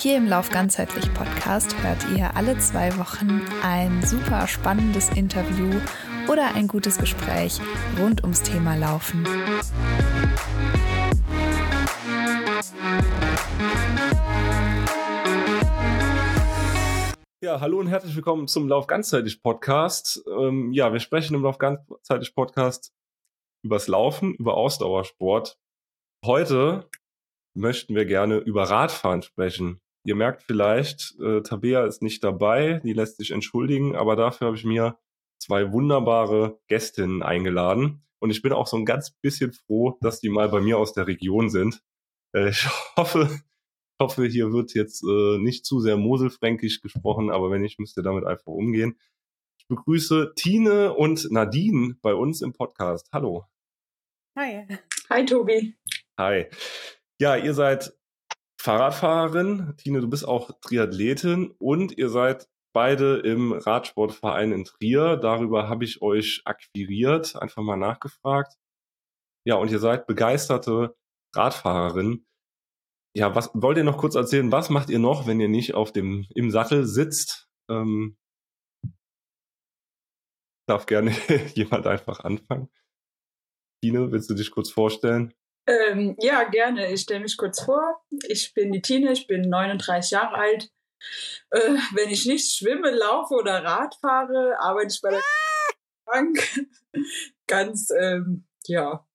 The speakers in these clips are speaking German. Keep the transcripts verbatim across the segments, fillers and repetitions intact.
Hier im Lauf-Ganzheitlich-Podcast hört ihr alle zwei Wochen ein super spannendes Interview oder ein gutes Gespräch rund ums Thema Laufen. Ja, hallo und herzlich willkommen zum Lauf-Ganzheitlich-Podcast. Ähm, ja, wir sprechen im Lauf-Ganzheitlich-Podcast übers Laufen, über Ausdauersport. Heute möchten wir gerne über Radfahren sprechen. Ihr merkt vielleicht, äh, Tabea ist nicht dabei, die lässt sich entschuldigen, aber dafür habe ich mir zwei wunderbare Gästinnen eingeladen und ich bin auch so ein ganz bisschen froh, dass die mal bei mir aus der Region sind. Äh, ich hoffe, hoffe, hier wird jetzt äh, nicht zu sehr moselfränkisch gesprochen, aber wenn nicht, müsst ihr damit einfach umgehen. Ich begrüße Tine und Nadine bei uns im Podcast. Hallo. Hi. Hi, Tobi. Hi. Ja, ihr seid Fahrradfahrerin. Tine, du bist auch Triathletin und ihr seid beide im Radsportverein in Trier. Darüber habe ich euch akquiriert, einfach mal nachgefragt. Ja, und ihr seid begeisterte Radfahrerin. Ja, was wollt ihr noch kurz erzählen? Was macht ihr noch, wenn ihr nicht auf dem im Sattel sitzt? Ähm, darf gerne jemand einfach anfangen. Tine, willst du dich kurz vorstellen? Ähm, ja, gerne. Ich stelle mich kurz vor. Ich bin die Tine, ich bin neununddreißig Jahre alt. Äh, wenn ich nicht schwimme, laufe oder Rad fahre, arbeite ich bei der Bank. Ganz, ähm, ja,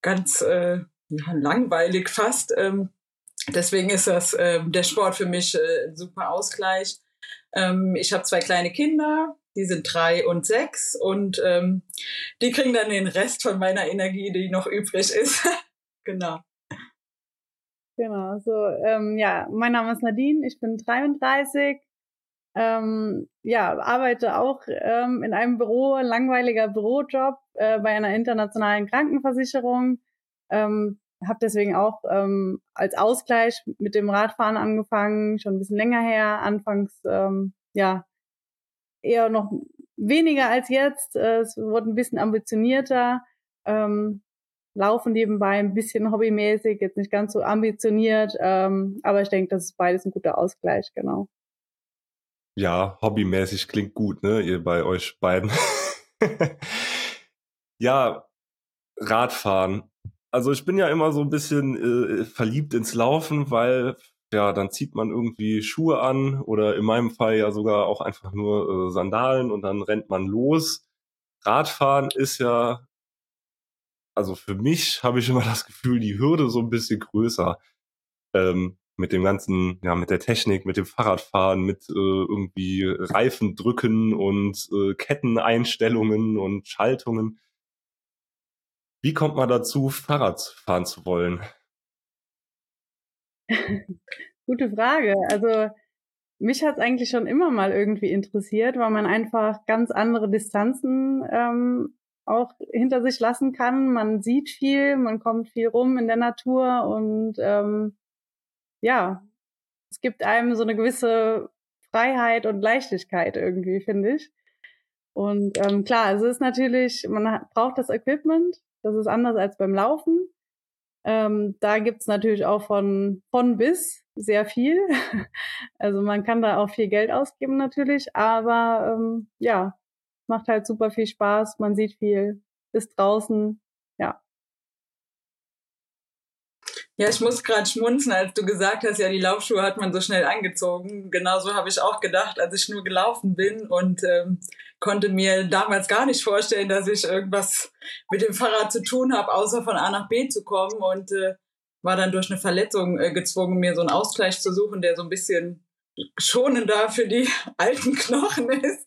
ganz äh, ja, langweilig fast. Ähm, Deswegen ist das äh, der Sport für mich äh, ein super Ausgleich. Ähm, ich habe zwei kleine Kinder, die sind drei und sechs und ähm, die kriegen dann den Rest von meiner Energie, die noch übrig ist. Genau. Genau, so, ähm, ja, mein Name ist Nadine, ich bin dreiunddreißig, ähm, ja, arbeite auch ähm, in einem Büro, langweiliger Bürojob äh, bei einer internationalen Krankenversicherung. Ähm, Habe deswegen auch ähm, als Ausgleich mit dem Radfahren angefangen, schon ein bisschen länger her. Anfangs ähm, ja eher noch weniger als jetzt. Äh, es wurde ein bisschen ambitionierter. Ähm, laufen nebenbei ein bisschen hobbymäßig, jetzt nicht ganz so ambitioniert. Ähm, aber ich denke, das ist beides ein guter Ausgleich, genau. Ja, hobbymäßig klingt gut, ne? Ihr bei euch beiden. Ja, Radfahren. Also ich bin ja immer so ein bisschen äh, verliebt ins Laufen, weil ja dann zieht man irgendwie Schuhe an oder in meinem Fall ja sogar auch einfach nur äh, Sandalen und dann rennt man los. Radfahren ist ja, also für mich habe ich immer das Gefühl, die Hürde so ein bisschen größer ähm, mit dem ganzen, ja mit der Technik, mit dem Fahrradfahren, mit äh, irgendwie Reifendrücken und äh, Ketteneinstellungen und Schaltungen. Wie kommt man dazu, Fahrrad fahren zu wollen? Gute Frage. Also mich hat es eigentlich schon immer mal irgendwie interessiert, weil man einfach ganz andere Distanzen ähm, auch hinter sich lassen kann. Man sieht viel, man kommt viel rum in der Natur und ähm, ja, es gibt einem so eine gewisse Freiheit und Leichtigkeit irgendwie, finde ich. Und ähm, klar, es ist natürlich, man hat, braucht das Equipment. Das ist anders als beim Laufen. Ähm, da gibt's natürlich auch von, von bis sehr viel. Also man kann da auch viel Geld ausgeben natürlich, aber ähm, ja, macht halt super viel Spaß. Man sieht viel, ist draußen, ja. Ja, ich muss gerade schmunzeln, als du gesagt hast, ja, die Laufschuhe hat man so schnell angezogen. Genauso habe ich auch gedacht, als ich nur gelaufen bin und ähm, konnte mir damals gar nicht vorstellen, dass ich irgendwas mit dem Fahrrad zu tun habe, außer von A nach B zu kommen und äh, war dann durch eine Verletzung äh, gezwungen, mir so einen Ausgleich zu suchen, der so ein bisschen schonender für die alten Knochen ist.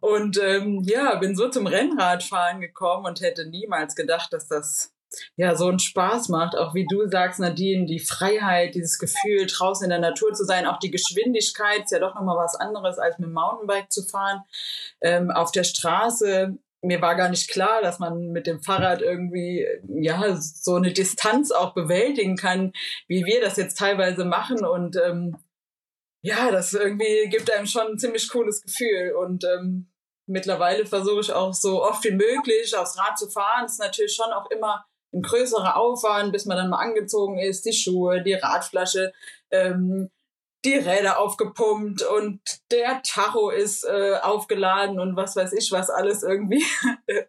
Und ähm, ja, bin so zum Rennradfahren gekommen und hätte niemals gedacht, dass das ja so einen Spaß macht, auch wie du sagst, Nadine, die Freiheit, dieses Gefühl, draußen in der Natur zu sein, auch die Geschwindigkeit, ist ja doch nochmal was anderes, als mit dem Mountainbike zu fahren. Ähm, auf der Straße, mir war gar nicht klar, dass man mit dem Fahrrad irgendwie ja so eine Distanz auch bewältigen kann, wie wir das jetzt teilweise machen und ähm, ja, das irgendwie gibt einem schon ein ziemlich cooles Gefühl und ähm, mittlerweile versuche ich auch so oft wie möglich aufs Rad zu fahren, das ist natürlich schon auch immer ein größerer Aufwand, bis man dann mal angezogen ist, die Schuhe, die Radflasche, ähm, die Räder aufgepumpt und der Tacho ist äh, aufgeladen und was weiß ich, was alles irgendwie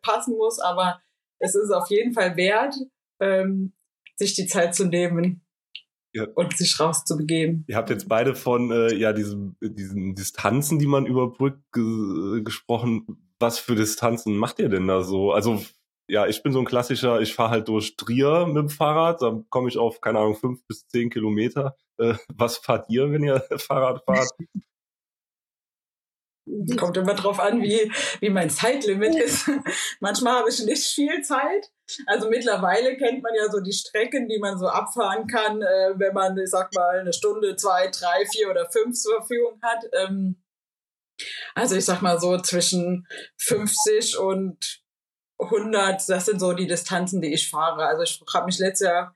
passen muss. Aber es ist auf jeden Fall wert, ähm, sich die Zeit zu nehmen. Ja. Und sich rauszubegeben. Ihr habt jetzt beide von äh, ja diesen, diesen Distanzen, die man überbrückt, g- gesprochen. Was für Distanzen macht ihr denn da so? Also ja, ich bin so ein klassischer, ich fahre halt durch Trier mit dem Fahrrad, dann komme ich auf, keine Ahnung, fünf bis zehn Kilometer. Äh, was fahrt ihr, wenn ihr Fahrrad fahrt? Kommt immer drauf an, wie, wie mein Zeitlimit ist. Manchmal habe ich nicht viel Zeit. Also mittlerweile kennt man ja so die Strecken, die man so abfahren kann, äh, wenn man, ich sag mal, eine Stunde, zwei, drei, vier oder fünf zur Verfügung hat. Ähm, also ich sag mal so zwischen fünfzig und hundert, das sind so die Distanzen, die ich fahre. Also ich habe mich letztes Jahr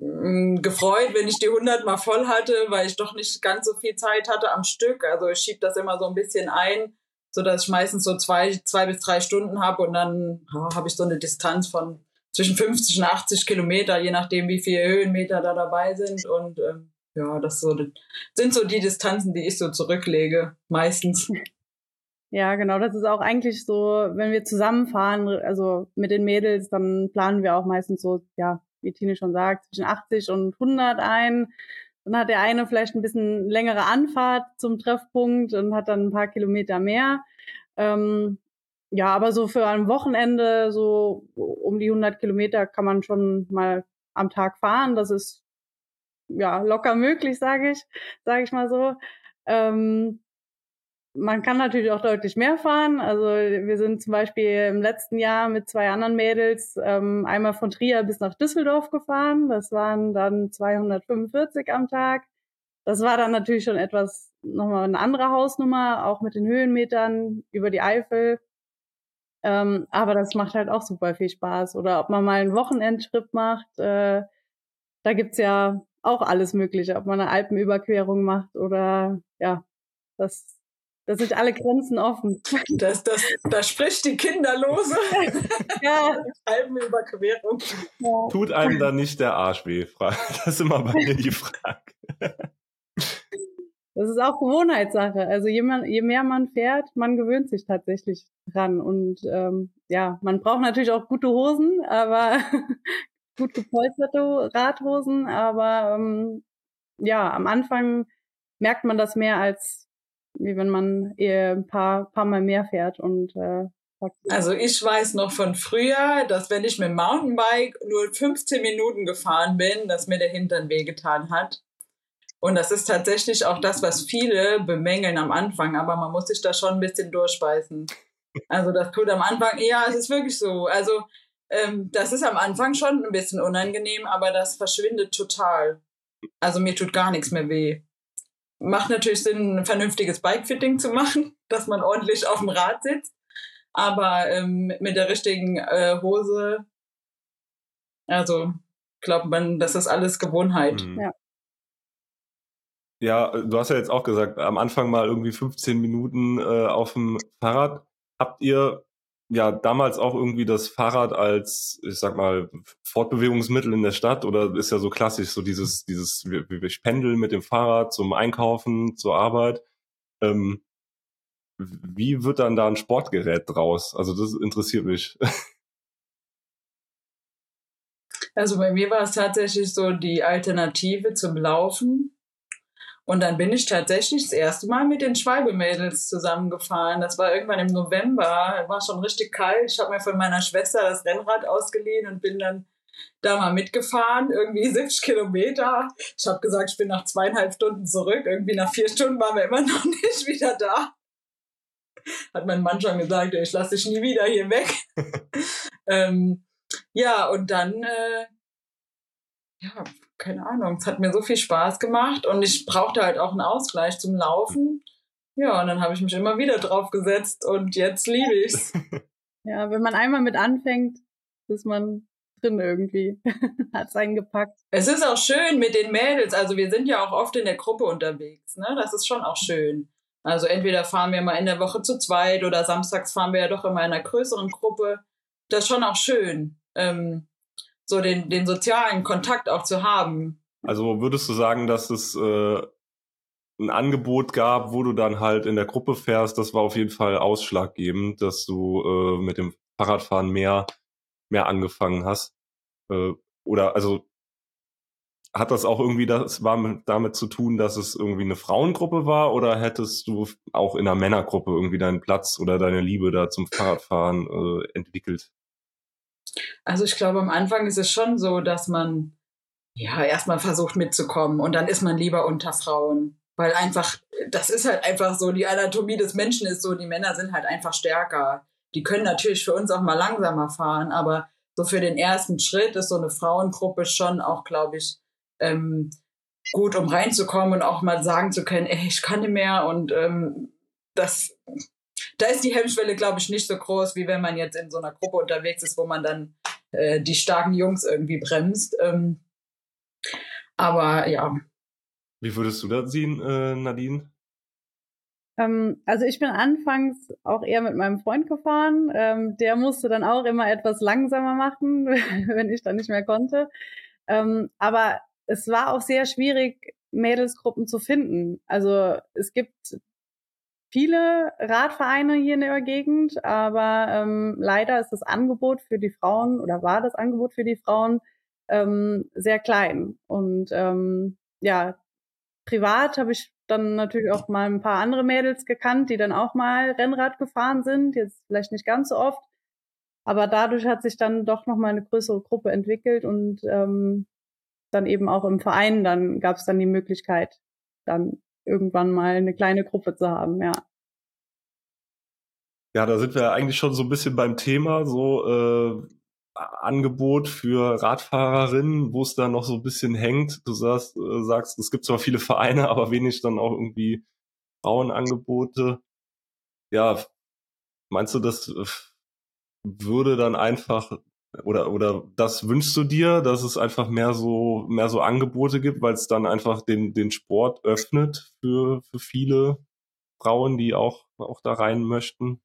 gefreut, wenn ich die hundert mal voll hatte, weil ich doch nicht ganz so viel Zeit hatte am Stück. Also ich schiebe das immer so ein bisschen ein, sodass ich meistens so zwei, zwei bis drei Stunden habe und dann oh, habe ich so eine Distanz von zwischen fünfzig und achtzig Kilometer, je nachdem, wie viele Höhenmeter da dabei sind. Und ähm, ja, das so, sind so die Distanzen, die ich so zurücklege, meistens. Ja, genau, das ist auch eigentlich so, wenn wir zusammenfahren, also mit den Mädels, dann planen wir auch meistens so, ja, wie Tine schon sagt, zwischen achtzig und hundert ein. Dann hat der eine vielleicht ein bisschen längere Anfahrt zum Treffpunkt und hat dann ein paar Kilometer mehr. Ähm, ja, aber so für ein Wochenende, so um die hundert Kilometer kann man schon mal am Tag fahren. Das ist ja locker möglich, sage ich, sage ich mal so. Ähm, Man kann natürlich auch deutlich mehr fahren. Also wir sind zum Beispiel im letzten Jahr mit zwei anderen Mädels ähm, einmal von Trier bis nach Düsseldorf gefahren. Das waren dann zweihundertfünfundvierzig am Tag. Das war dann natürlich schon etwas, nochmal eine andere Hausnummer, auch mit den Höhenmetern über die Eifel. Ähm, aber das macht halt auch super viel Spaß. Oder ob man mal einen Wochenendtrip macht, äh, da gibt's ja auch alles Mögliche. Ob man eine Alpenüberquerung macht oder ja, das... Das sind alle Grenzen offen. Das, das, das spricht die Kinderlose. Ja. Alpenüberquerung. Ja. Tut einem da nicht der Arsch weh? Das ist immer bei mir die Frage. Das ist auch Gewohnheitssache. Also je, man, je mehr man fährt, man gewöhnt sich tatsächlich dran. Und ähm, ja, man braucht natürlich auch gute Hosen, aber gut gepolsterte Radhosen. Aber ähm, ja, am Anfang merkt man das mehr als wie wenn man eher ein paar, paar Mal mehr fährt. Und äh, also ich weiß noch von früher, dass wenn ich mit dem Mountainbike nur fünfzehn Minuten gefahren bin, dass mir der Hintern wehgetan hat. Und das ist tatsächlich auch das, was viele bemängeln am Anfang, aber man muss sich da schon ein bisschen durchbeißen. Also das tut am Anfang, ja, es ist wirklich so. Also ähm, das ist am Anfang schon ein bisschen unangenehm, aber das verschwindet total. Also mir tut gar nichts mehr weh. Macht natürlich Sinn, ein vernünftiges Bikefitting zu machen, dass man ordentlich auf dem Rad sitzt. Aber ähm, mit der richtigen äh, Hose, also glaubt man, das ist alles Gewohnheit. Mhm. Ja. Ja, du hast ja jetzt auch gesagt, am Anfang mal irgendwie fünfzehn Minuten äh, auf dem Fahrrad. Habt ihr ja damals auch irgendwie das Fahrrad als, ich sag mal, Fortbewegungsmittel in der Stadt, oder ist ja so klassisch so dieses, dieses, ich pendel mit dem Fahrrad zum Einkaufen, zur Arbeit. Ähm, wie wird dann da ein Sportgerät draus? Also das interessiert mich. Also bei mir war es tatsächlich so die Alternative zum Laufen. Und dann bin ich tatsächlich das erste Mal mit den Schwalbe-Mädels zusammengefahren. Das war irgendwann im November, war schon richtig kalt. Ich habe mir von meiner Schwester das Rennrad ausgeliehen und bin dann da mal mitgefahren, irgendwie siebzig Kilometer. Ich habe gesagt, ich bin nach zweieinhalb Stunden zurück. Irgendwie nach vier Stunden waren wir immer noch nicht wieder da. Hat mein Mann schon gesagt, ich lasse dich nie wieder hier weg. ähm, ja, und dann... Äh, ja, keine Ahnung, es hat mir so viel Spaß gemacht und ich brauchte halt auch einen Ausgleich zum Laufen. Ja, und dann habe ich mich immer wieder drauf gesetzt und jetzt liebe ich's. Ja, wenn man einmal mit anfängt, ist man drin irgendwie, hat's einen gepackt. Es ist auch schön mit den Mädels, also wir sind ja auch oft in der Gruppe unterwegs, ne? Das ist schon auch schön. Also entweder fahren wir mal in der Woche zu zweit oder samstags fahren wir ja doch immer in einer größeren Gruppe. Das ist schon auch schön. Ähm, so den, den sozialen Kontakt auch zu haben. Also würdest du sagen, dass es äh, ein Angebot gab, wo du dann halt in der Gruppe fährst, das war auf jeden Fall ausschlaggebend, dass du äh, mit dem Fahrradfahren mehr mehr angefangen hast. Äh, oder also hat das auch irgendwie, das war mit, damit zu tun, dass es irgendwie eine Frauengruppe war, oder hättest du auch in einer Männergruppe irgendwie deinen Platz oder deine Liebe da zum Fahrradfahren äh, entwickelt? Also ich glaube, am Anfang ist es schon so, dass man ja erstmal versucht mitzukommen und dann ist man lieber unter Frauen. Weil einfach, das ist halt einfach so, die Anatomie des Menschen ist so, die Männer sind halt einfach stärker. Die können natürlich für uns auch mal langsamer fahren, aber so für den ersten Schritt ist so eine Frauengruppe schon auch, glaube ich, ähm, gut, um reinzukommen und auch mal sagen zu können, ey, ich kann nicht mehr. Und ähm, das, da ist die Hemmschwelle, glaube ich, nicht so groß, wie wenn man jetzt in so einer Gruppe unterwegs ist, wo man dann äh, die starken Jungs irgendwie bremst. Ähm, aber ja. Wie würdest du das sehen, äh, Nadine? Ähm, also ich bin anfangs auch eher mit meinem Freund gefahren. Ähm, der musste dann auch immer etwas langsamer machen, wenn ich dann nicht mehr konnte. Ähm, aber es war auch sehr schwierig, Mädelsgruppen zu finden. Also es gibt viele Radvereine hier in der Gegend, aber ähm, leider ist das Angebot für die Frauen oder war das Angebot für die Frauen ähm, sehr klein. Und ähm, ja, privat habe ich dann natürlich auch mal ein paar andere Mädels gekannt, die dann auch mal Rennrad gefahren sind, jetzt vielleicht nicht ganz so oft, aber dadurch hat sich dann doch nochmal eine größere Gruppe entwickelt und ähm, dann eben auch im Verein, dann gab es dann die Möglichkeit, dann irgendwann mal eine kleine Gruppe zu haben, ja. Ja, da sind wir eigentlich schon so ein bisschen beim Thema, so äh Angebot für Radfahrerinnen, wo es da noch so ein bisschen hängt. Du sagst, äh, sagst, es gibt zwar viele Vereine, aber wenig dann auch irgendwie Frauenangebote. Ja, meinst du, das würde dann einfach oder oder das wünschst du dir, dass es einfach mehr so mehr so Angebote gibt, weil es dann einfach den den Sport öffnet für für viele Frauen, die auch auch da rein möchten?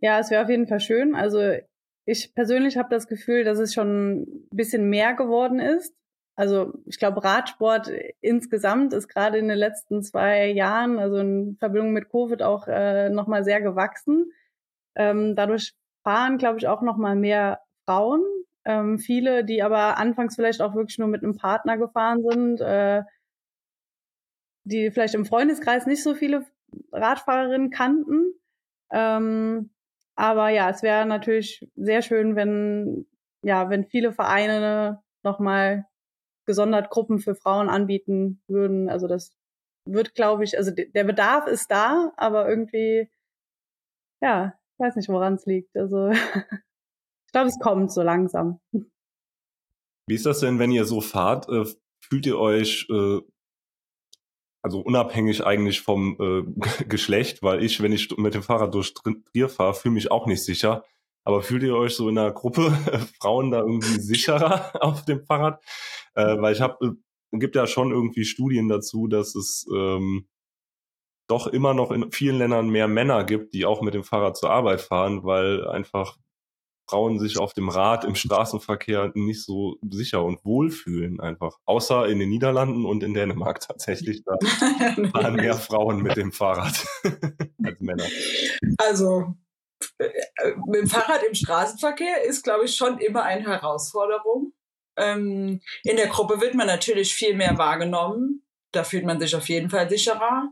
Ja, es wäre auf jeden Fall schön. Also ich persönlich habe das Gefühl, dass es schon ein bisschen mehr geworden ist. Also ich glaube, Radsport insgesamt ist gerade in den letzten zwei Jahren, also in Verbindung mit Covid auch äh, nochmal sehr gewachsen. Ähm, dadurch fahren, glaube ich, auch nochmal mehr Frauen. Ähm, viele, die aber anfangs vielleicht auch wirklich nur mit einem Partner gefahren sind, äh, die vielleicht im Freundeskreis nicht so viele Radfahrerinnen kannten. Ähm, Aber ja, es wäre natürlich sehr schön, wenn ja, wenn viele Vereine nochmal gesondert Gruppen für Frauen anbieten würden. Also das wird, glaube ich, also der Bedarf ist da, aber irgendwie, ja, ich weiß nicht, woran es liegt. Also ich glaube, es kommt so langsam. Wie ist das denn, wenn ihr so fahrt? Fühlt ihr euch äh Also unabhängig eigentlich vom äh, Geschlecht, weil ich, wenn ich mit dem Fahrrad durch Trier fahre, fühle mich auch nicht sicher. Aber fühlt ihr euch so in einer Gruppe äh, Frauen da irgendwie sicherer auf dem Fahrrad? Äh, weil ich habe, äh, gibt ja schon irgendwie Studien dazu, dass es ähm, doch immer noch in vielen Ländern mehr Männer gibt, die auch mit dem Fahrrad zur Arbeit fahren, weil einfach Frauen sich auf dem Rad im Straßenverkehr nicht so sicher und wohl fühlen einfach. Außer in den Niederlanden und in Dänemark tatsächlich. Da fahren mehr Frauen mit dem Fahrrad als Männer. Also mit dem Fahrrad im Straßenverkehr ist, glaube ich, schon immer eine Herausforderung. Ähm, in der Gruppe wird man natürlich viel mehr wahrgenommen. Da fühlt man sich auf jeden Fall sicherer.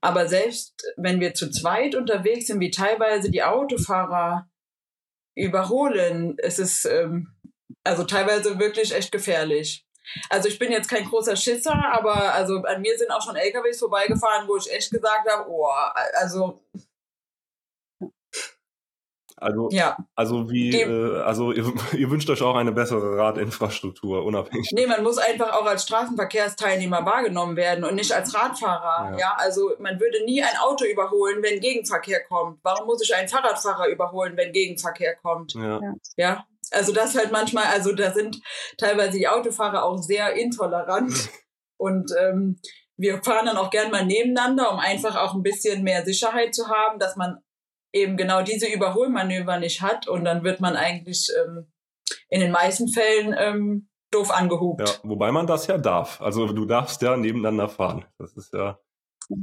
Aber selbst wenn wir zu zweit unterwegs sind, wie teilweise die Autofahrer überholen. Es ist ähm, also teilweise wirklich echt gefährlich. Also ich bin jetzt kein großer Schisser, aber also an mir sind auch schon L K Ws vorbeigefahren, wo ich echt gesagt habe, oh, also also ja. also wie Die, äh, also ihr, ihr wünscht euch auch eine bessere Radinfrastruktur unabhängig. Nee, man muss einfach auch als Straßenverkehrsteilnehmer wahrgenommen werden und nicht als Radfahrer, ja. ja? Also man würde nie ein Auto überholen, wenn Gegenverkehr kommt. Warum muss ich einen Fahrradfahrer überholen, wenn Gegenverkehr kommt? Ja. Ja? Also das halt manchmal, also da sind teilweise die Autofahrer auch sehr intolerant und ähm, wir fahren dann auch gern mal nebeneinander, um einfach auch ein bisschen mehr Sicherheit zu haben, dass man eben genau diese Überholmanöver nicht hat und dann wird man eigentlich ähm, in den meisten Fällen ähm, doof angehupt. Ja, wobei man das ja darf. Also du darfst ja nebeneinander fahren. Das ist ja...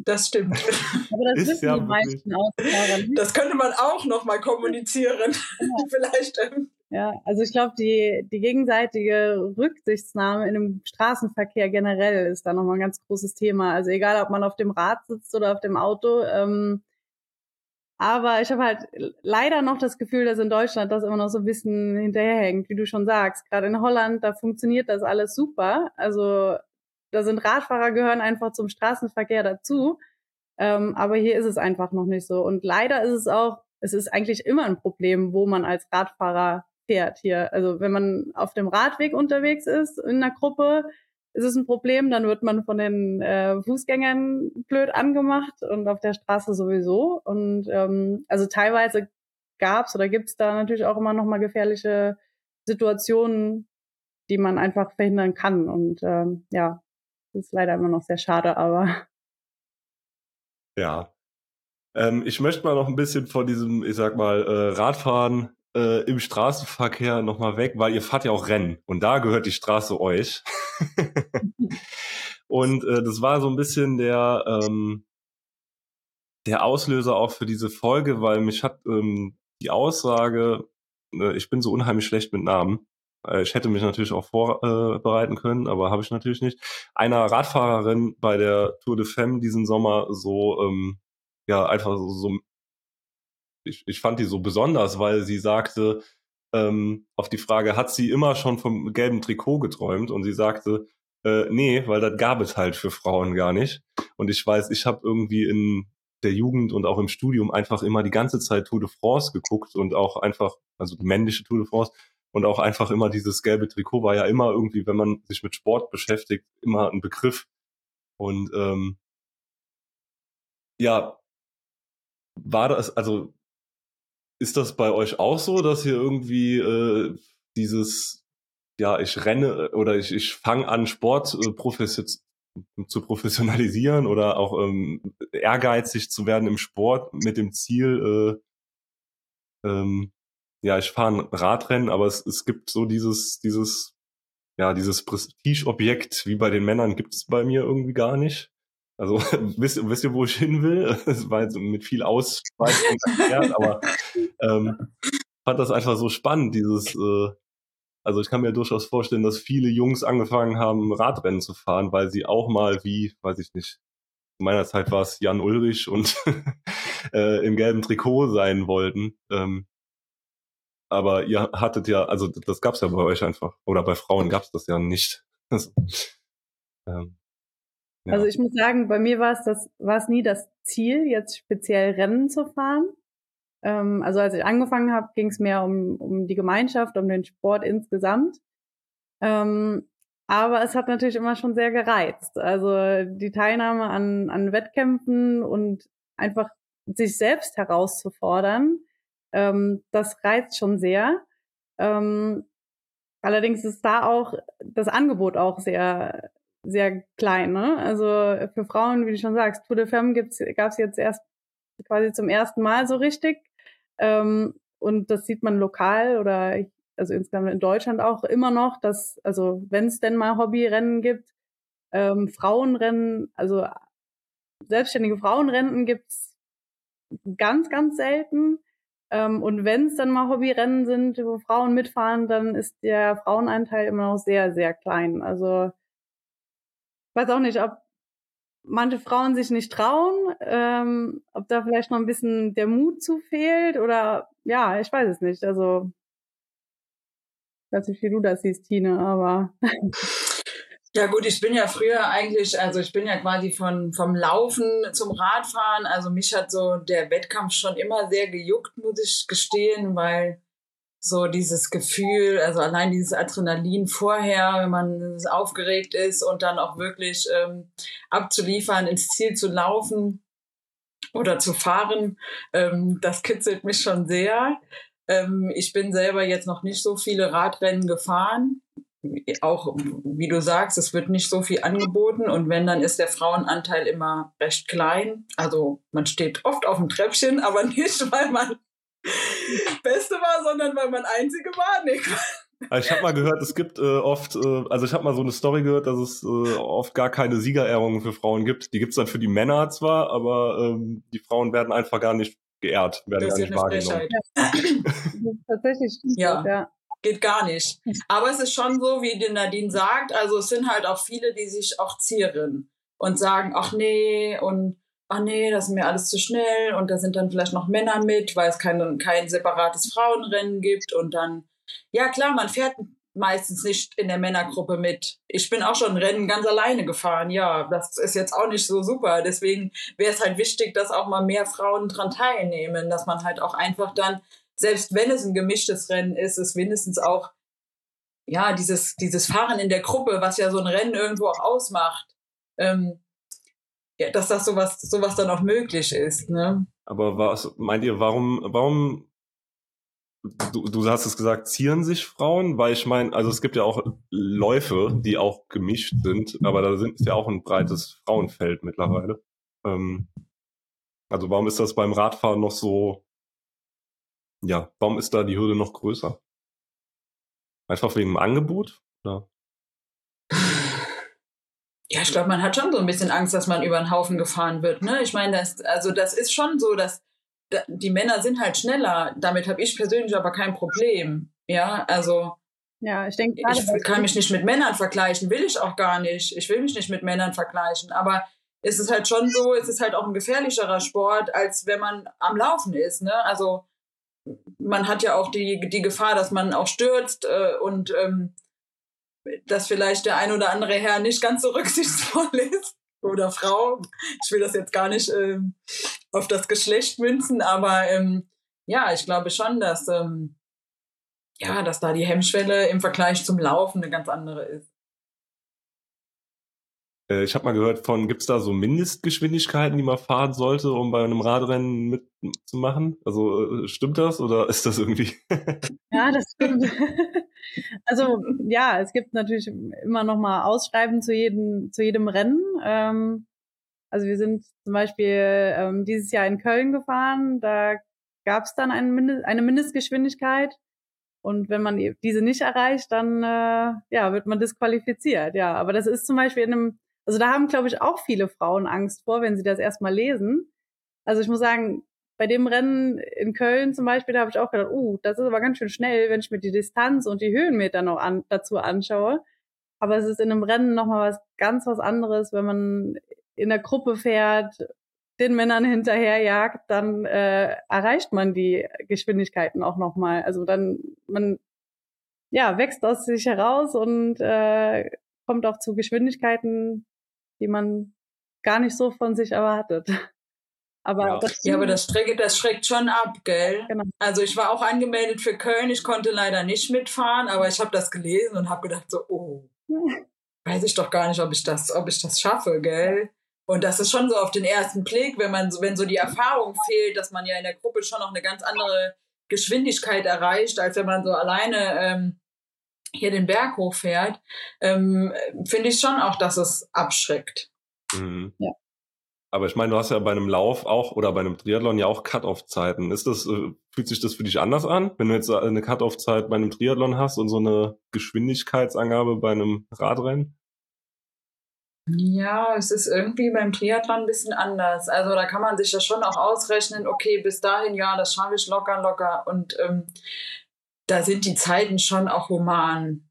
Das stimmt. Aber das ist wissen ja die meisten Autofahrer nicht. Das könnte man auch nochmal kommunizieren. Ja. Vielleicht. Ähm. Ja, also ich glaube, die, die gegenseitige Rücksichtnahme in dem Straßenverkehr generell ist da nochmal ein ganz großes Thema. Also egal, ob man auf dem Rad sitzt oder auf dem Auto. Ähm, aber ich habe halt leider noch das Gefühl, dass in Deutschland das immer noch so ein bisschen hinterherhängt, wie du schon sagst. Gerade in Holland, da funktioniert das alles super. Also da sind Radfahrer, gehören einfach zum Straßenverkehr dazu. Ähm, aber hier ist es einfach noch nicht so. Und leider ist es auch, es ist eigentlich immer ein Problem, wo man als Radfahrer fährt hier. Also wenn man auf dem Radweg unterwegs ist, in einer Gruppe, ist es ein Problem. Dann wird man von den äh, Fußgängern blöd angemacht und auf der Straße sowieso. Und ähm, also teilweise gab's oder gibt's da natürlich auch immer noch mal gefährliche Situationen, die man einfach verhindern kann. Und ähm, ja. Das ist leider immer noch sehr schade, aber... Ja. Ähm, ich möchte mal noch ein bisschen von diesem, ich sag mal, äh, Radfahren äh, im Straßenverkehr nochmal weg, weil ihr fahrt ja auch Rennen und da gehört die Straße euch. Und äh, das war so ein bisschen der, ähm, der Auslöser auch für diese Folge, weil mich hat ähm, die Aussage, äh, ich bin so unheimlich schlecht mit Namen, ich hätte mich natürlich auch vorbereiten können, aber habe ich natürlich nicht, einer Radfahrerin bei der Tour de Femmes diesen Sommer so, ähm, ja, einfach so, so ich, ich fand die so besonders, weil sie sagte, ähm, auf die Frage, hat sie immer schon vom gelben Trikot geträumt? Und sie sagte, äh, nee, weil das gab es halt für Frauen gar nicht. Und ich weiß, ich habe irgendwie in der Jugend und auch im Studium einfach immer die ganze Zeit Tour de France geguckt und auch einfach, also die männliche Tour de France, und auch einfach immer dieses gelbe Trikot war ja immer irgendwie, wenn man sich mit Sport beschäftigt, immer ein Begriff. Und ähm, ja, war das, also ist das bei euch auch so, dass ihr irgendwie äh, dieses, ja, ich renne oder ich, ich fange an, Sport äh, profes- zu professionalisieren oder auch ähm, ehrgeizig zu werden im Sport mit dem Ziel, äh, ähm, ja, ich fahre ein Radrennen, aber es, es gibt so dieses, dieses, ja, dieses Prestigeobjekt wie bei den Männern gibt es bei mir irgendwie gar nicht. Also wisst, wisst ihr, wo ich hin will? Es war jetzt mit viel Ausschweifung erklärt, aber ähm, fand das einfach so spannend, dieses, äh, also ich kann mir durchaus vorstellen, dass viele Jungs angefangen haben, Radrennen zu fahren, weil sie auch mal wie, weiß ich nicht, in meiner Zeit war es Jan Ulrich und äh, im gelben Trikot sein wollten. Ähm, Aber ihr hattet ja, also das gab's ja bei euch einfach. Oder bei Frauen gab's das ja nicht. Also, ähm, ja. Also ich muss sagen, bei mir war es das, war es nie das Ziel, jetzt speziell Rennen zu fahren. Ähm, also als ich angefangen habe, ging's mehr um, um die Gemeinschaft, um den Sport insgesamt. Ähm, aber es hat natürlich immer schon sehr gereizt. Also die Teilnahme an, an Wettkämpfen und einfach sich selbst herauszufordern, Ähm, das reizt schon sehr. Ähm, allerdings ist da auch das Angebot auch sehr, sehr klein. Ne? Also für Frauen, wie du schon sagst, Tour de Femmes gab es jetzt erst quasi zum ersten Mal so richtig. Ähm, und das sieht man lokal oder also insgesamt in Deutschland auch immer noch, dass, also wenn es denn mal Hobbyrennen gibt, ähm, Frauenrennen, also selbstständige Frauenrennen gibt's ganz, ganz selten. Ähm, und wenn es dann mal Hobbyrennen sind, wo Frauen mitfahren, dann ist der Frauenanteil immer noch sehr, sehr klein. Also ich weiß auch nicht, ob manche Frauen sich nicht trauen, ähm, ob da vielleicht noch ein bisschen der Mut zu fehlt oder ja, ich weiß es nicht. Also ich weiß nicht, wie du das siehst, Tine, aber... Ja gut, ich bin ja früher eigentlich, also ich bin ja quasi von vom Laufen zum Radfahren, also mich hat so der Wettkampf schon immer sehr gejuckt, muss ich gestehen, weil so dieses Gefühl, also allein dieses Adrenalin vorher, wenn man aufgeregt ist und dann auch wirklich ähm, abzuliefern, ins Ziel zu laufen oder zu fahren, ähm, das kitzelt mich schon sehr. Ähm, ich bin selber jetzt noch nicht so viele Radrennen gefahren. Auch, wie du sagst, es wird nicht so viel angeboten und wenn, dann ist der Frauenanteil immer recht klein. Also man steht oft auf dem Treppchen, aber nicht, weil man Beste war, sondern weil man Einzige war. Nee, Also ich habe mal gehört, es gibt äh, oft, äh, also ich habe mal so eine Story gehört, dass es äh, oft gar keine Siegerehrungen für Frauen gibt. Die gibt's dann für die Männer zwar, aber ähm, die Frauen werden einfach gar nicht geehrt, werden das gar nicht wahrgenommen. Das ist tatsächlich gut, ja. ja. Geht gar nicht. Aber es ist schon so, wie Nadine sagt, also es sind halt auch viele, die sich auch zieren und sagen, ach nee, und ach nee, das ist mir alles zu schnell und da sind dann vielleicht noch Männer mit, weil es kein, kein separates Frauenrennen gibt und dann, ja klar, man fährt meistens nicht in der Männergruppe mit. Ich bin auch schon Rennen ganz alleine gefahren, ja, das ist jetzt auch nicht so super, deswegen wäre es halt wichtig, dass auch mal mehr Frauen dran teilnehmen, dass man halt auch einfach dann, selbst wenn es ein gemischtes Rennen ist, ist wenigstens auch, ja, dieses, dieses Fahren in der Gruppe, was ja so ein Rennen irgendwo auch ausmacht, ähm, ja, dass das sowas, sowas dann auch möglich ist, ne? Aber was, meint ihr, warum, warum, du, du hast es gesagt, zieren sich Frauen? Weil ich meine, also es gibt ja auch Läufe, die auch gemischt sind, aber da sind, ist ja auch ein breites Frauenfeld mittlerweile. Ähm, also warum ist das beim Radfahren noch so, ja, warum ist da die Hürde noch größer? Einfach wegen dem Angebot? Oder? Ja, ich glaube, man hat schon so ein bisschen Angst, dass man über den Haufen gefahren wird. Ne? Ich meine, das, also das ist schon so, dass da, die Männer sind halt schneller. Damit habe ich persönlich aber kein Problem. Ja, also ja, ich, denk, ich kann mich nicht mit Männern vergleichen. Will ich auch gar nicht. Ich will mich nicht mit Männern vergleichen. Aber es ist halt schon so, es ist halt auch ein gefährlicherer Sport, als wenn man am Laufen ist. Ne? Also man hat ja auch die, die Gefahr, dass man auch stürzt äh, und ähm, dass vielleicht der ein oder andere Herr nicht ganz so rücksichtsvoll ist oder Frau. Ich will das jetzt gar nicht äh, auf das Geschlecht münzen, aber ähm, ja, ich glaube schon, dass, ähm, ja, dass da die Hemmschwelle im Vergleich zum Laufen eine ganz andere ist. Ich habe mal gehört von, gibt's da so Mindestgeschwindigkeiten, die man fahren sollte, um bei einem Radrennen mitzumachen? Also stimmt das oder ist das irgendwie? Ja, das stimmt. Also ja, es gibt natürlich immer noch mal Ausschreiben zu jedem zu jedem Rennen. Ähm, also wir sind zum Beispiel ähm, dieses Jahr in Köln gefahren. Da gab's dann ein Mindest, eine Mindestgeschwindigkeit und wenn man diese nicht erreicht, dann äh, ja wird man disqualifiziert. Ja, aber das ist zum Beispiel in einem Also da haben, glaube ich, auch viele Frauen Angst vor, wenn sie das erstmal lesen. Also ich muss sagen, bei dem Rennen in Köln zum Beispiel, da habe ich auch gedacht, uh, das ist aber ganz schön schnell, wenn ich mir die Distanz und die Höhenmeter noch an, dazu anschaue. Aber es ist in einem Rennen nochmal was ganz was anderes, wenn man in der Gruppe fährt, den Männern hinterherjagt, dann äh, erreicht man die Geschwindigkeiten auch nochmal. Also dann, man ja wächst aus sich heraus und äh, kommt auch zu Geschwindigkeiten, die man gar nicht so von sich erwartet. Aber ja, das, ja aber das, Strecke, das schreckt schon ab, gell? Genau. Also ich war auch angemeldet für Köln, ich konnte leider nicht mitfahren, aber ich habe das gelesen und habe gedacht so, oh, weiß ich doch gar nicht, ob ich das, ob ich das schaffe, gell? Und das ist schon so auf den ersten Blick, wenn man, wenn so die Erfahrung fehlt, dass man ja in der Gruppe schon noch eine ganz andere Geschwindigkeit erreicht, als wenn man so alleine ähm, hier den Berg hochfährt, ähm, finde ich schon auch, dass es abschreckt. Mhm. Ja. Aber ich meine, du hast ja bei einem Lauf auch oder bei einem Triathlon ja auch Cut-Off-Zeiten. Ist das, äh, fühlt sich das für dich anders an, wenn du jetzt eine Cut-Off-Zeit bei einem Triathlon hast und so eine Geschwindigkeitsangabe bei einem Radrennen? Ja, es ist irgendwie beim Triathlon ein bisschen anders. Also da kann man sich ja schon auch ausrechnen, okay, bis dahin, ja, das schaffe ich locker, locker und ähm, da sind die Zeiten schon auch human.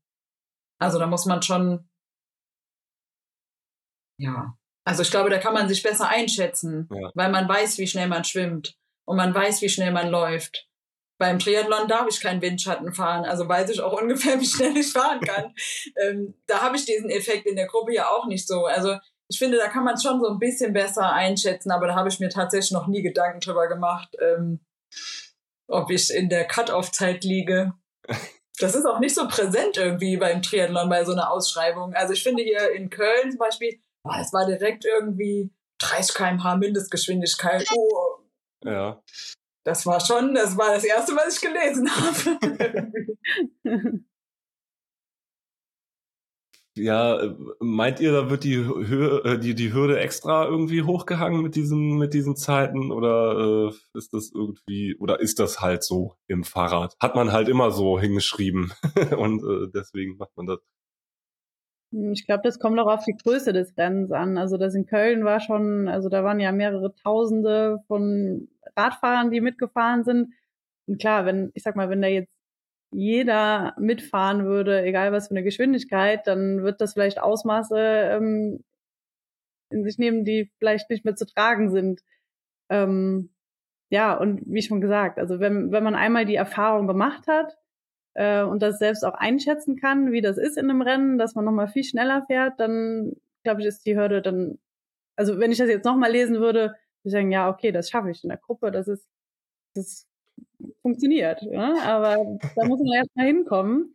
Also da muss man schon, ja, also ich glaube, da kann man sich besser einschätzen, ja, weil man weiß, wie schnell man schwimmt und man weiß, wie schnell man läuft. Beim Triathlon darf ich keinen Windschatten fahren, also weiß ich auch ungefähr, wie schnell ich fahren kann. ähm, da habe ich diesen Effekt in der Gruppe ja auch nicht so. Also ich finde, da kann man es schon so ein bisschen besser einschätzen, aber da habe ich mir tatsächlich noch nie Gedanken drüber gemacht, ähm, ob ich in der Cut-Off-Zeit liege. Das ist auch nicht so präsent irgendwie beim Triathlon, bei so einer Ausschreibung. Also ich finde hier in Köln zum Beispiel, oh, es war direkt irgendwie dreißig Kilometer pro Stunde Mindestgeschwindigkeit. Oh. Ja. Das war schon, das war das Erste, was ich gelesen habe. Ja, meint ihr, da wird die Höhe, die, die Hürde extra irgendwie hochgehangen mit diesen, mit diesen Zeiten, oder äh, ist das irgendwie, oder ist das halt so im Fahrrad? Hat man halt immer so hingeschrieben und äh, deswegen macht man das. Ich glaube, das kommt auch auf die Größe des Rennens an. Also das in Köln war schon, also da waren ja mehrere Tausende von Radfahrern, die mitgefahren sind. Und klar, wenn, ich sag mal, wenn da jetzt jeder mitfahren würde, egal was für eine Geschwindigkeit, dann wird das vielleicht Ausmaße ähm, in sich nehmen, die vielleicht nicht mehr zu tragen sind. Ähm, ja, und wie schon gesagt, also wenn wenn man einmal die Erfahrung gemacht hat äh, und das selbst auch einschätzen kann, wie das ist in einem Rennen, dass man nochmal viel schneller fährt, dann glaube ich, ist die Hürde dann, also wenn ich das jetzt nochmal lesen würde, würde ich sagen, ja, okay, das schaffe ich in der Gruppe, das ist das funktioniert, ja? Aber da muss man erst mal hinkommen.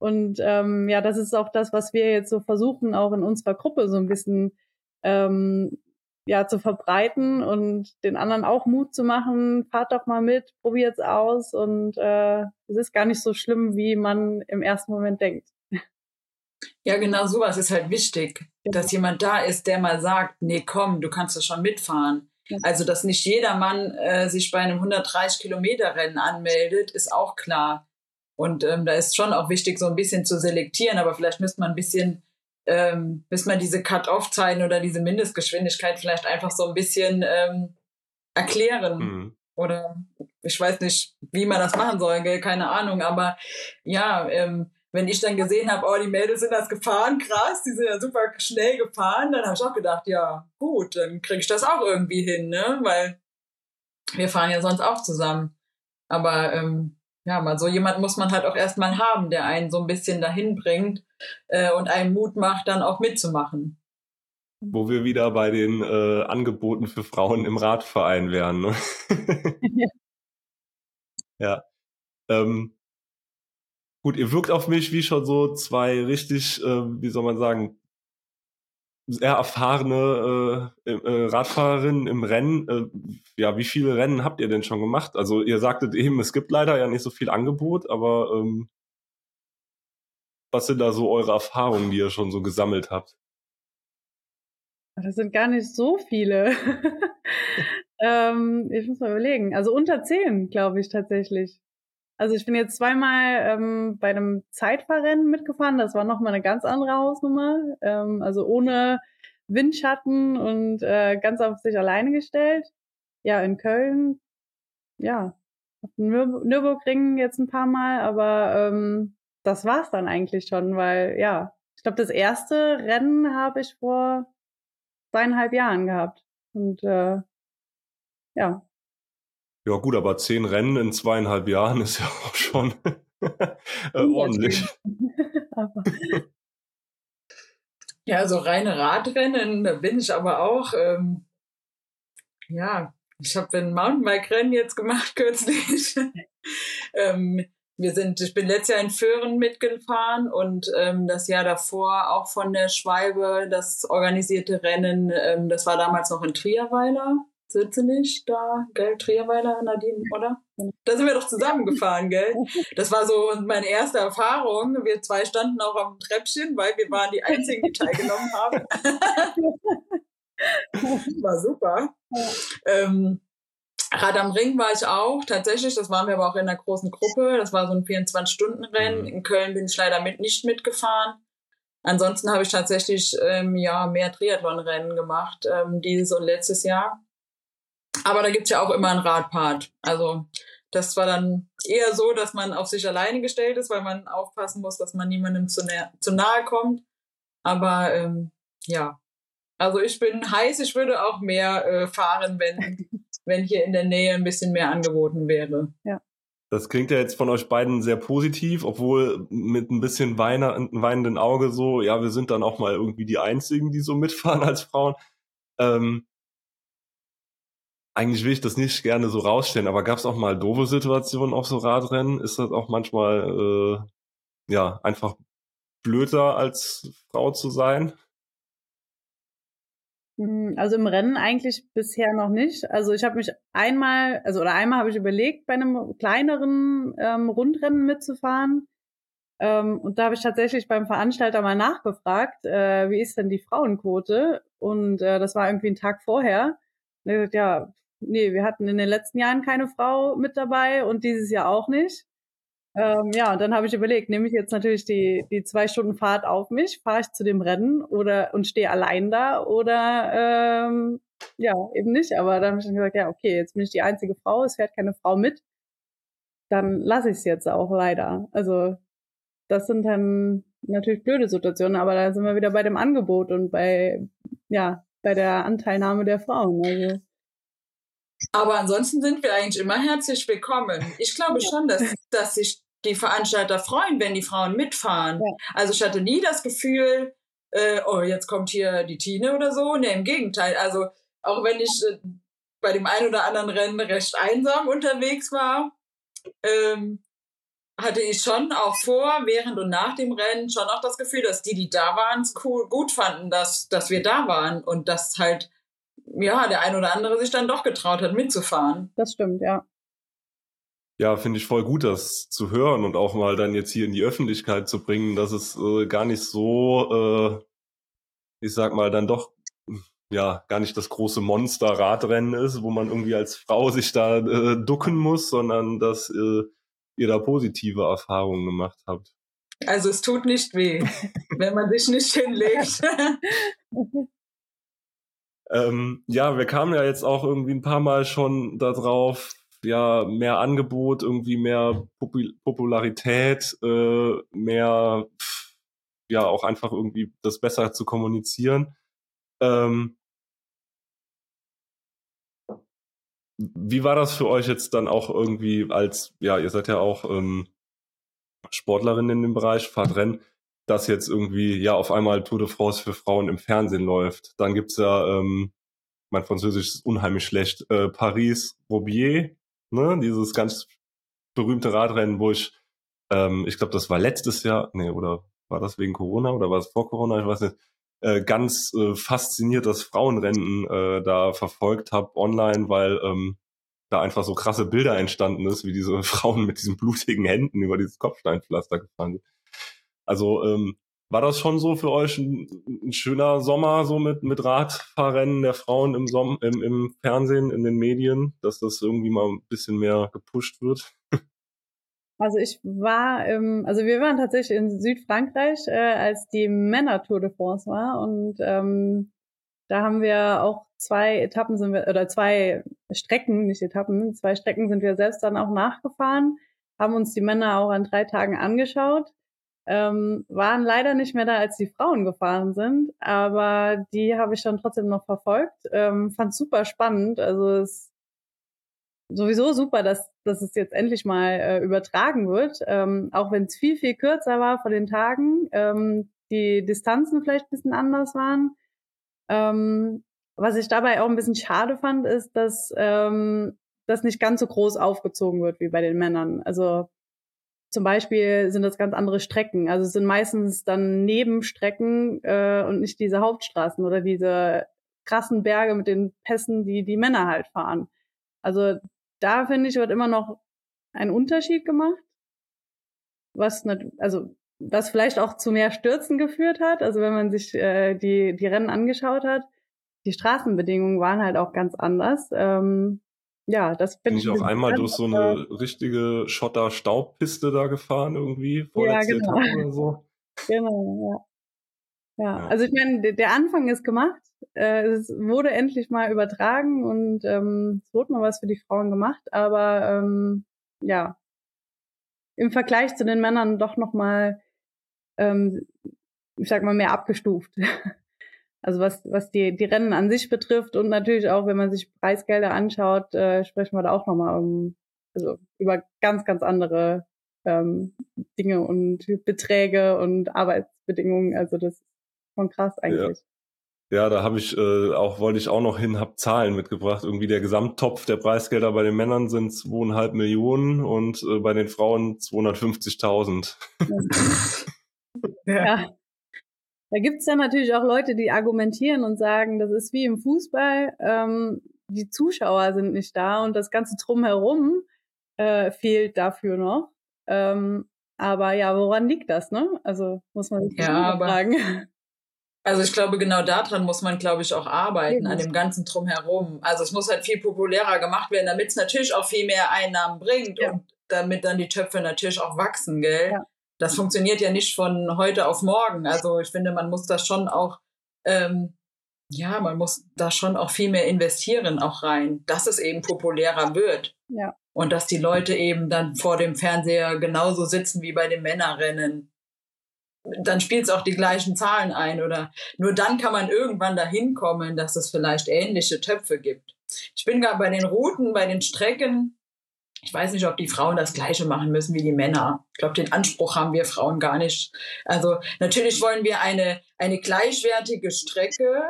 Und ähm, ja, das ist auch das, was wir jetzt so versuchen, auch in unserer Gruppe so ein bisschen ähm, ja zu verbreiten und den anderen auch Mut zu machen, fahrt doch mal mit, probiert's aus und äh, es ist gar nicht so schlimm, wie man im ersten Moment denkt. Ja, genau sowas ist halt wichtig, ja. Dass jemand da ist, der mal sagt, nee, komm, du kannst doch schon mitfahren. Also, dass nicht jedermann äh, sich bei einem hundertdreißig-Kilometer-Rennen anmeldet, ist auch klar. Und ähm, da ist schon auch wichtig, so ein bisschen zu selektieren. Aber vielleicht müsste man ein bisschen, ähm, müsste man diese Cut-Off-Zeiten oder diese Mindestgeschwindigkeit vielleicht einfach so ein bisschen ähm, erklären. Mhm. Oder ich weiß nicht, wie man das machen soll, gell? Keine Ahnung. Aber ja, ähm, wenn ich dann gesehen habe, oh, die Mädels sind das gefahren, krass, die sind ja super schnell gefahren, dann habe ich auch gedacht, ja, gut, dann kriege ich das auch irgendwie hin, ne? Weil wir fahren ja sonst auch zusammen. Aber ähm, ja, mal so jemanden muss man halt auch erstmal haben, der einen so ein bisschen dahin bringt äh, und einen Mut macht, dann auch mitzumachen. Wo wir wieder bei den äh, Angeboten für Frauen im Radverein wären, ne? Ja. Ähm. Gut, ihr wirkt auf mich wie schon so zwei richtig, äh, wie soll man sagen, sehr erfahrene äh, äh, Radfahrerinnen im Rennen. Äh, ja, wie viele Rennen habt ihr denn schon gemacht? Also ihr sagtet eben, es gibt leider ja nicht so viel Angebot, aber ähm, was sind da so eure Erfahrungen, die ihr schon so gesammelt habt? Das sind gar nicht so viele. ähm, ich muss mal überlegen. Also unter zehn, glaube ich, tatsächlich. Also ich bin jetzt zweimal ähm, bei einem Zeitfahrrennen mitgefahren. Das war nochmal eine ganz andere Hausnummer. Ähm, also ohne Windschatten und äh, ganz auf sich alleine gestellt. Ja, in Köln. Ja, auf dem Nür- Nürburgring jetzt ein paar Mal. Aber ähm, das war's dann eigentlich schon. Weil, ja, ich glaube, das erste Rennen habe ich vor zweieinhalb Jahren gehabt. Und äh, ja. Ja gut, aber zehn Rennen in zweieinhalb Jahren ist ja auch schon äh, ordentlich. Ja, also reine Radrennen, da bin ich aber auch. Ähm, ja, ich habe ein Mountainbike-Rennen jetzt gemacht kürzlich. ähm, wir sind, ich bin letztes Jahr in Föhren mitgefahren und ähm, das Jahr davor auch von der Schweibe das organisierte Rennen. Ähm, das war damals noch in Trierweiler. Sitze nicht da, gell, Trierweiler, Nadine, oder? Da sind wir doch zusammengefahren, gell? Das war so meine erste Erfahrung. Wir zwei standen auch am Treppchen, weil wir waren die Einzigen, die teilgenommen haben. War super. Ähm, Rad am Ring war ich auch, tatsächlich. Das waren wir aber auch in einer großen Gruppe. Das war so ein vierundzwanzig-Stunden-Rennen. In Köln bin ich leider mit, nicht mitgefahren. Ansonsten habe ich tatsächlich ähm, ja, mehr Triathlon-Rennen gemacht, ähm, dieses und letztes Jahr. Aber da gibt's ja auch immer einen Radpart. Also das war dann eher so, dass man auf sich alleine gestellt ist, weil man aufpassen muss, dass man niemandem zu, na- zu nahe kommt. Aber ähm, ja, also ich bin heiß, ich würde auch mehr äh, fahren, wenn, wenn hier in der Nähe ein bisschen mehr angeboten wäre. Ja. Das klingt ja jetzt von euch beiden sehr positiv, obwohl mit ein bisschen weiner, weinenden Auge so, ja, wir sind dann auch mal irgendwie die Einzigen, die so mitfahren als Frauen. Ähm, Eigentlich will ich das nicht gerne so rausstellen, aber gab es auch mal doofe Situationen auf so Radrennen? Ist das auch manchmal äh, ja einfach blöder, als Frau zu sein? Also im Rennen eigentlich bisher noch nicht. Also ich habe mich einmal, also oder einmal habe ich überlegt, bei einem kleineren ähm, Rundrennen mitzufahren. Ähm, und da habe ich tatsächlich beim Veranstalter mal nachgefragt, äh, wie ist denn die Frauenquote? Und äh, das war irgendwie ein Tag vorher. Und er hat gesagt, ja, nee, wir hatten in den letzten Jahren keine Frau mit dabei und dieses Jahr auch nicht. Ähm, ja, und dann habe ich überlegt, nehme ich jetzt natürlich die die zwei Stunden Fahrt auf mich, fahre ich zu dem Rennen oder und stehe allein da oder ähm, ja, eben nicht. Aber dann habe ich dann gesagt, ja, okay, jetzt bin ich die einzige Frau, es fährt keine Frau mit, dann lasse ich es jetzt auch leider. Also das sind dann natürlich blöde Situationen, aber da sind wir wieder bei dem Angebot und bei, ja, bei der Anteilnahme der Frauen. Also. Aber ansonsten sind wir eigentlich immer herzlich willkommen. Ich glaube schon, dass, dass sich die Veranstalter freuen, wenn die Frauen mitfahren. Ja. Also ich hatte nie das Gefühl, äh, oh, jetzt kommt hier die Tine oder so. Nee, im Gegenteil. Also auch wenn ich äh, bei dem einen oder anderen Rennen recht einsam unterwegs war, ähm, hatte ich schon auch vor, während und nach dem Rennen schon auch das Gefühl, dass die, die da waren, es cool, gut fanden, dass, dass wir da waren und dass halt ja, der ein oder andere sich dann doch getraut hat, mitzufahren. Das stimmt, ja. Ja, finde ich voll gut, das zu hören und auch mal dann jetzt hier in die Öffentlichkeit zu bringen, dass es äh, gar nicht so, äh, ich sag mal, dann doch, ja, gar nicht das große Monster-Radrennen ist, wo man irgendwie als Frau sich da äh, ducken muss, sondern dass äh, ihr da positive Erfahrungen gemacht habt. Also es tut nicht weh, wenn man sich nicht hinlegt. Ähm, ja, wir kamen ja jetzt auch irgendwie ein paar Mal schon da drauf, ja, mehr Angebot, irgendwie mehr Popul- Popularität, äh, mehr, pff, ja, auch einfach irgendwie das besser zu kommunizieren. Ähm, wie war das für euch jetzt dann auch irgendwie als, ja, ihr seid ja auch ähm, Sportlerin in dem Bereich, fahrt Rennen, dass jetzt irgendwie, ja, auf einmal Tour de France für Frauen im Fernsehen läuft. Dann gibt's ja, ähm, mein Französisch ist unheimlich schlecht, äh, Paris-Roubaix, ne, dieses ganz berühmte Radrennen, wo ich, ähm, ich glaube, das war letztes Jahr, nee, oder war das wegen Corona, oder war es vor Corona, ich weiß nicht, äh, ganz äh, fasziniert das Frauenrennen äh, da verfolgt habe online, weil ähm, da einfach so krasse Bilder entstanden ist, wie diese Frauen mit diesen blutigen Händen über dieses Kopfsteinpflaster gefahren sind. Also ähm, war das schon so für euch ein, ein schöner Sommer so mit, mit Radfahrrennen der Frauen im, Som- im, im Fernsehen, in den Medien, dass das irgendwie mal ein bisschen mehr gepusht wird? Also ich war, ähm, also wir waren tatsächlich in Südfrankreich, äh, als die Männer-Tour de France war und ähm, da haben wir auch zwei Etappen, sind wir, oder zwei Strecken, nicht Etappen, zwei Strecken sind wir selbst dann auch nachgefahren, haben uns die Männer auch an drei Tagen angeschaut. Ähm, waren leider nicht mehr da, als die Frauen gefahren sind, aber die habe ich dann trotzdem noch verfolgt. Ähm, fand's super spannend. Also es sowieso super, dass, dass es jetzt endlich mal äh, übertragen wird, ähm, auch wenn es viel, viel kürzer war von den Tagen, ähm, die Distanzen vielleicht ein bisschen anders waren. Ähm, was ich dabei auch ein bisschen schade fand, ist, dass ähm, das nicht ganz so groß aufgezogen wird wie bei den Männern. Also zum Beispiel sind das ganz andere Strecken. Also es sind meistens dann Nebenstrecken äh, und nicht diese Hauptstraßen oder diese krassen Berge mit den Pässen, die die Männer halt fahren. Also da, finde ich, wird immer noch ein Unterschied gemacht, was nicht, also was vielleicht auch zu mehr Stürzen geführt hat. Also wenn man sich äh, die die Rennen angeschaut hat, die Straßenbedingungen waren halt auch ganz anders. Ähm, Ja, das bin, bin ich auch einmal durch so eine richtige Schotter-Staubpiste da gefahren irgendwie, vorletzte Etappe oder so. Genau, ja. Ja, ja. Also ich meine, der Anfang ist gemacht. Es wurde endlich mal übertragen und ähm, es wurde mal was für die Frauen gemacht, aber ähm, ja, im Vergleich zu den Männern doch nochmal, ähm, ich sag mal, mehr abgestuft. Also was was die die Rennen an sich betrifft und natürlich auch, wenn man sich Preisgelder anschaut, äh, sprechen wir da auch nochmal um, also über ganz, ganz andere ähm, Dinge und Beträge und Arbeitsbedingungen. Also das ist schon krass eigentlich. Ja, ja, da habe ich äh, auch, wollte ich auch noch hin, habe Zahlen mitgebracht. Irgendwie der Gesamttopf der Preisgelder bei den Männern sind zweieinhalb Millionen und äh, bei den Frauen zweihundertfünfzigtausend. Ja. Ja. Da gibt's ja natürlich auch Leute, die argumentieren und sagen, das ist wie im Fußball, ähm, die Zuschauer sind nicht da und das ganze Drumherum äh, fehlt dafür noch. Ähm, Aber ja, woran liegt das, ne? Also muss man sich ja fragen. Also ich glaube, genau daran muss man, glaube ich, auch arbeiten, an dem ganzen Drumherum. Also es muss halt viel populärer gemacht werden, damit es natürlich auch viel mehr Einnahmen bringt, ja, und damit dann die Töpfe natürlich auch wachsen, gell? Ja. Das funktioniert ja nicht von heute auf morgen. Also ich finde, man muss da schon auch, ähm, ja, man muss da schon auch viel mehr investieren auch rein, dass es eben populärer wird. Ja. Und dass die Leute eben dann vor dem Fernseher genauso sitzen wie bei den Männerrennen. Dann spielt es auch die gleichen Zahlen ein, oder nur dann kann man irgendwann dahin kommen, dass es vielleicht ähnliche Töpfe gibt. Ich bin gerade bei den Routen, bei den Strecken. Ich weiß nicht, ob die Frauen das Gleiche machen müssen wie die Männer. Ich glaube, den Anspruch haben wir Frauen gar nicht. Also natürlich wollen wir eine, eine gleichwertige Strecke.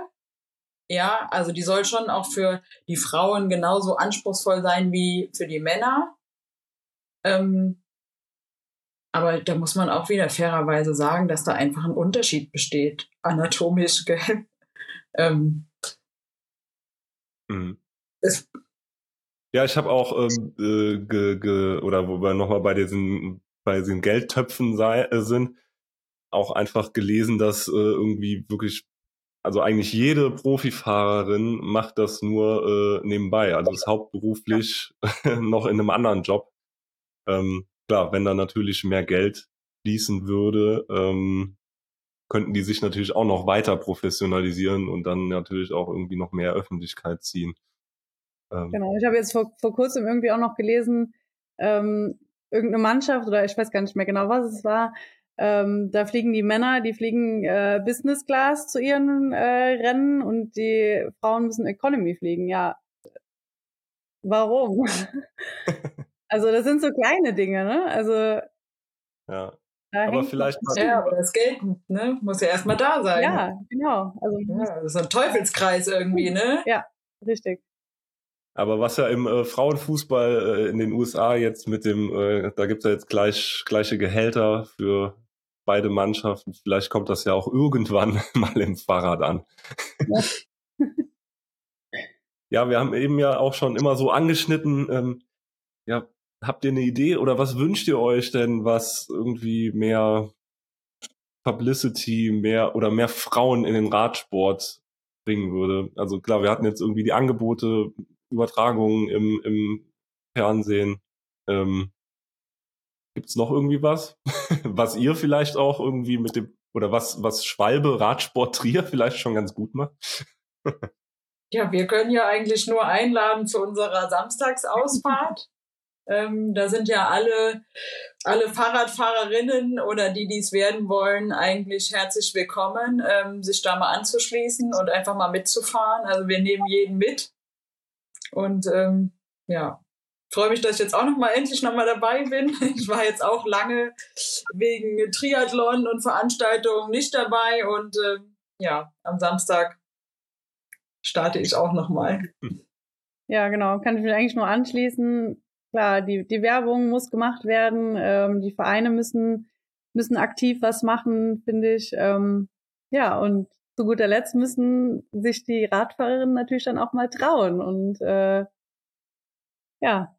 Ja, also die soll schon auch für die Frauen genauso anspruchsvoll sein wie für die Männer. Ähm, aber da muss man auch wieder fairerweise sagen, dass da einfach ein Unterschied besteht. Anatomisch, gell? Ähm, mhm. es, Ja, ich habe auch ähm, äh, ge, ge, oder wo wir nochmal bei diesen bei diesen Geldtöpfen sei, äh, sind, auch einfach gelesen, dass äh, irgendwie wirklich, also eigentlich jede Profifahrerin macht das nur äh, nebenbei, also ist hauptberuflich ja. noch in einem anderen Job. Ähm, klar, wenn da natürlich mehr Geld fließen würde, ähm, könnten die sich natürlich auch noch weiter professionalisieren und dann natürlich auch irgendwie noch mehr Öffentlichkeit ziehen. Genau, ich habe jetzt vor, vor kurzem irgendwie auch noch gelesen, ähm, irgendeine Mannschaft, oder ich weiß gar nicht mehr genau, was es war, ähm, da fliegen die Männer, die fliegen äh, Business Class zu ihren äh, Rennen und die Frauen müssen Economy fliegen, ja. Warum? Also das sind so kleine Dinge, ne? Also ja, aber vielleicht mal ja, aber das Geld, ne? Muss ja erstmal da sein. Ja, genau. Also, ja, das ist ein Teufelskreis irgendwie, ne? Ja, richtig. Aber was ja im äh, Frauenfußball äh, in den U S A jetzt mit dem, äh, da gibt's ja jetzt gleich gleiche Gehälter für beide Mannschaften. Vielleicht kommt das ja auch irgendwann mal im Fahrrad an. Ja, ja, wir haben eben ja auch schon immer so angeschnitten, ähm, ja, habt ihr eine Idee oder was wünscht ihr euch denn, was irgendwie mehr Publicity, mehr oder mehr Frauen in den Radsport bringen würde? Also klar, wir hatten jetzt irgendwie die Angebote, Übertragungen im, im Fernsehen. Ähm, gibt es noch irgendwie was, was ihr vielleicht auch irgendwie mit dem, oder was, was Schwalbe Radsport Trier vielleicht schon ganz gut macht? Ja, wir können ja eigentlich nur einladen zu unserer Samstagsausfahrt. ähm, da sind ja alle, alle Fahrradfahrerinnen oder die, die es werden wollen, eigentlich herzlich willkommen, ähm, sich da mal anzuschließen und einfach mal mitzufahren. Also wir nehmen jeden mit. Und ähm, ja, freue mich, dass ich jetzt auch noch mal endlich noch mal dabei bin. Ich war jetzt auch lange wegen Triathlon und Veranstaltungen nicht dabei. Und ähm, ja, am Samstag starte ich auch noch mal. Ja, genau. Kann ich mich eigentlich nur anschließen. Klar, die, die Werbung muss gemacht werden. Ähm, die Vereine müssen, müssen aktiv was machen, finde ich. Ähm, ja, und zu guter Letzt müssen sich die Radfahrerinnen natürlich dann auch mal trauen und äh, ja,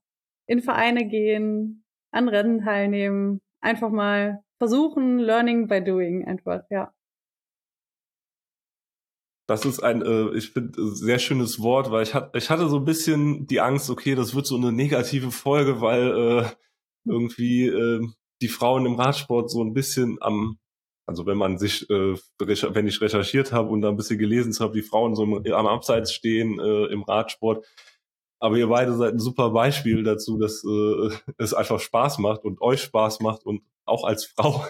in Vereine gehen, an Rennen teilnehmen, einfach mal versuchen, learning by doing einfach, ja. Das ist ein, äh, ich finde, sehr schönes Wort, weil ich, hat, ich hatte so ein bisschen die Angst, okay, das wird so eine negative Folge, weil äh, irgendwie äh, die Frauen im Radsport so ein bisschen am Also wenn man sich, äh, recher- wenn ich recherchiert habe und da ein bisschen gelesen habe, die Frauen so im, am Abseits stehen äh, im Radsport. Aber ihr beide seid ein super Beispiel dazu, dass äh, es einfach Spaß macht und euch Spaß macht und auch als Frau,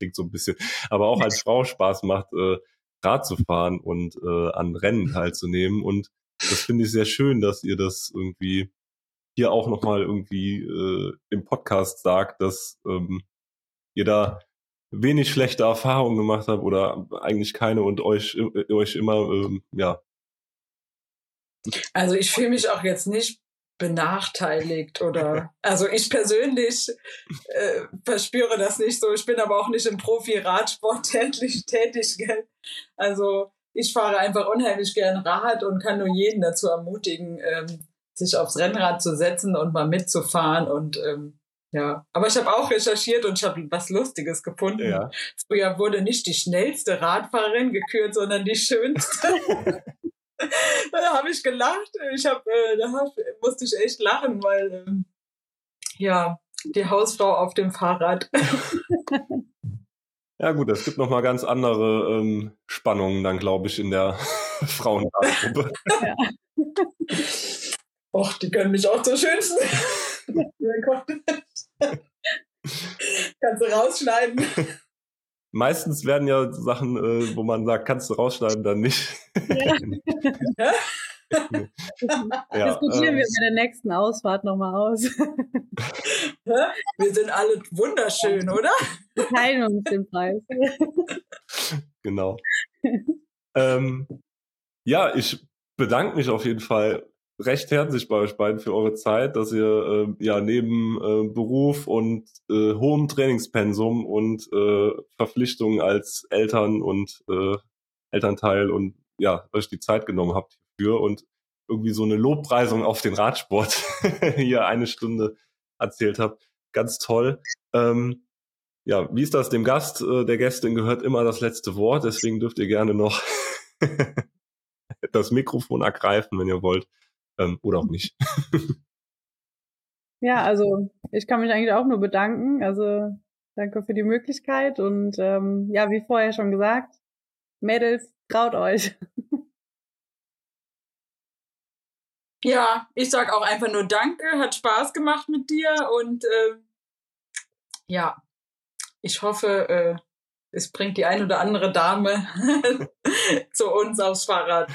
klingt so ein bisschen, aber auch als Frau Spaß macht, äh, Rad zu fahren und äh, an Rennen teilzunehmen. Und das finde ich sehr schön, dass ihr das irgendwie hier auch nochmal irgendwie äh, im Podcast sagt, dass ähm, ihr da wenig schlechte Erfahrungen gemacht habt oder eigentlich keine und euch euch immer, ähm, ja. Also ich fühle mich auch jetzt nicht benachteiligt oder, also ich persönlich äh, verspüre das nicht so. Ich bin aber auch nicht im Profi-Radsport tätig, tätig, gell? Also ich fahre einfach unheimlich gern Rad und kann nur jeden dazu ermutigen, ähm, sich aufs Rennrad zu setzen und mal mitzufahren und ähm, Ja, aber ich habe auch recherchiert und ich habe was Lustiges gefunden. Ja. Früher wurde nicht die schnellste Radfahrerin gekürt, sondern die schönste. Da habe ich gelacht. Ich hab, äh, da hab, musste ich echt lachen, weil ähm, ja, die Hausfrau auf dem Fahrrad. Ja gut, es gibt nochmal ganz andere ähm, Spannungen dann, glaube ich, in der Frauenradgruppe. Ja. Och, die können mich auch zur schönsten. Kannst du rausschneiden. Meistens werden ja Sachen, äh, wo man sagt, kannst du rausschneiden, dann nicht. Ja. Ja, diskutieren äh, wir bei der nächsten Ausfahrt nochmal aus. Wir sind alle wunderschön, oder? Wir teilen uns den Preis. Genau. ähm, ja, ich bedanke mich auf jeden Fall recht herzlich bei euch beiden für eure Zeit, dass ihr äh, ja neben äh, Beruf und äh, hohem Trainingspensum und äh, Verpflichtungen als Eltern und äh, Elternteil und ja euch die Zeit genommen habt hierfür und irgendwie so eine Lobpreisung auf den Radsport hier eine Stunde erzählt habt. Ganz toll. Ähm, ja, wie ist das? Dem Gast, äh, der Gästin gehört immer das letzte Wort, deswegen dürft ihr gerne noch das Mikrofon ergreifen, wenn ihr wollt. Oder auch nicht. Ja, also ich kann mich eigentlich auch nur bedanken. Also danke für die Möglichkeit und ähm, ja, wie vorher schon gesagt, Mädels, traut euch. Ja, ich sag auch einfach nur danke, hat Spaß gemacht mit dir und äh, ja, ich hoffe, äh, es bringt die ein oder andere Dame zu uns aufs Fahrrad.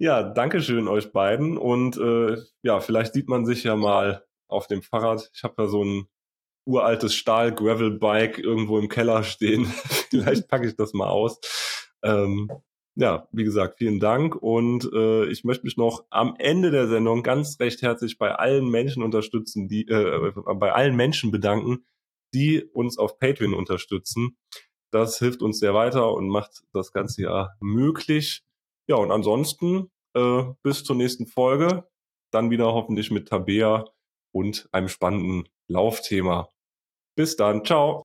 Ja, danke schön euch beiden und äh, ja, vielleicht sieht man sich ja mal auf dem Fahrrad. Ich habe ja so ein uraltes Stahl-Gravel-Bike irgendwo im Keller stehen. Vielleicht packe ich das mal aus. Ähm, ja, wie gesagt, vielen Dank und äh, ich möchte mich noch am Ende der Sendung ganz recht herzlich bei allen Menschen unterstützen, die äh, bei allen Menschen bedanken, die uns auf Patreon unterstützen. Das hilft uns sehr weiter und macht das ganze Jahr möglich. Ja, und ansonsten äh, bis zur nächsten Folge, dann wieder hoffentlich mit Tabea und einem spannenden Laufthema. Bis dann, ciao!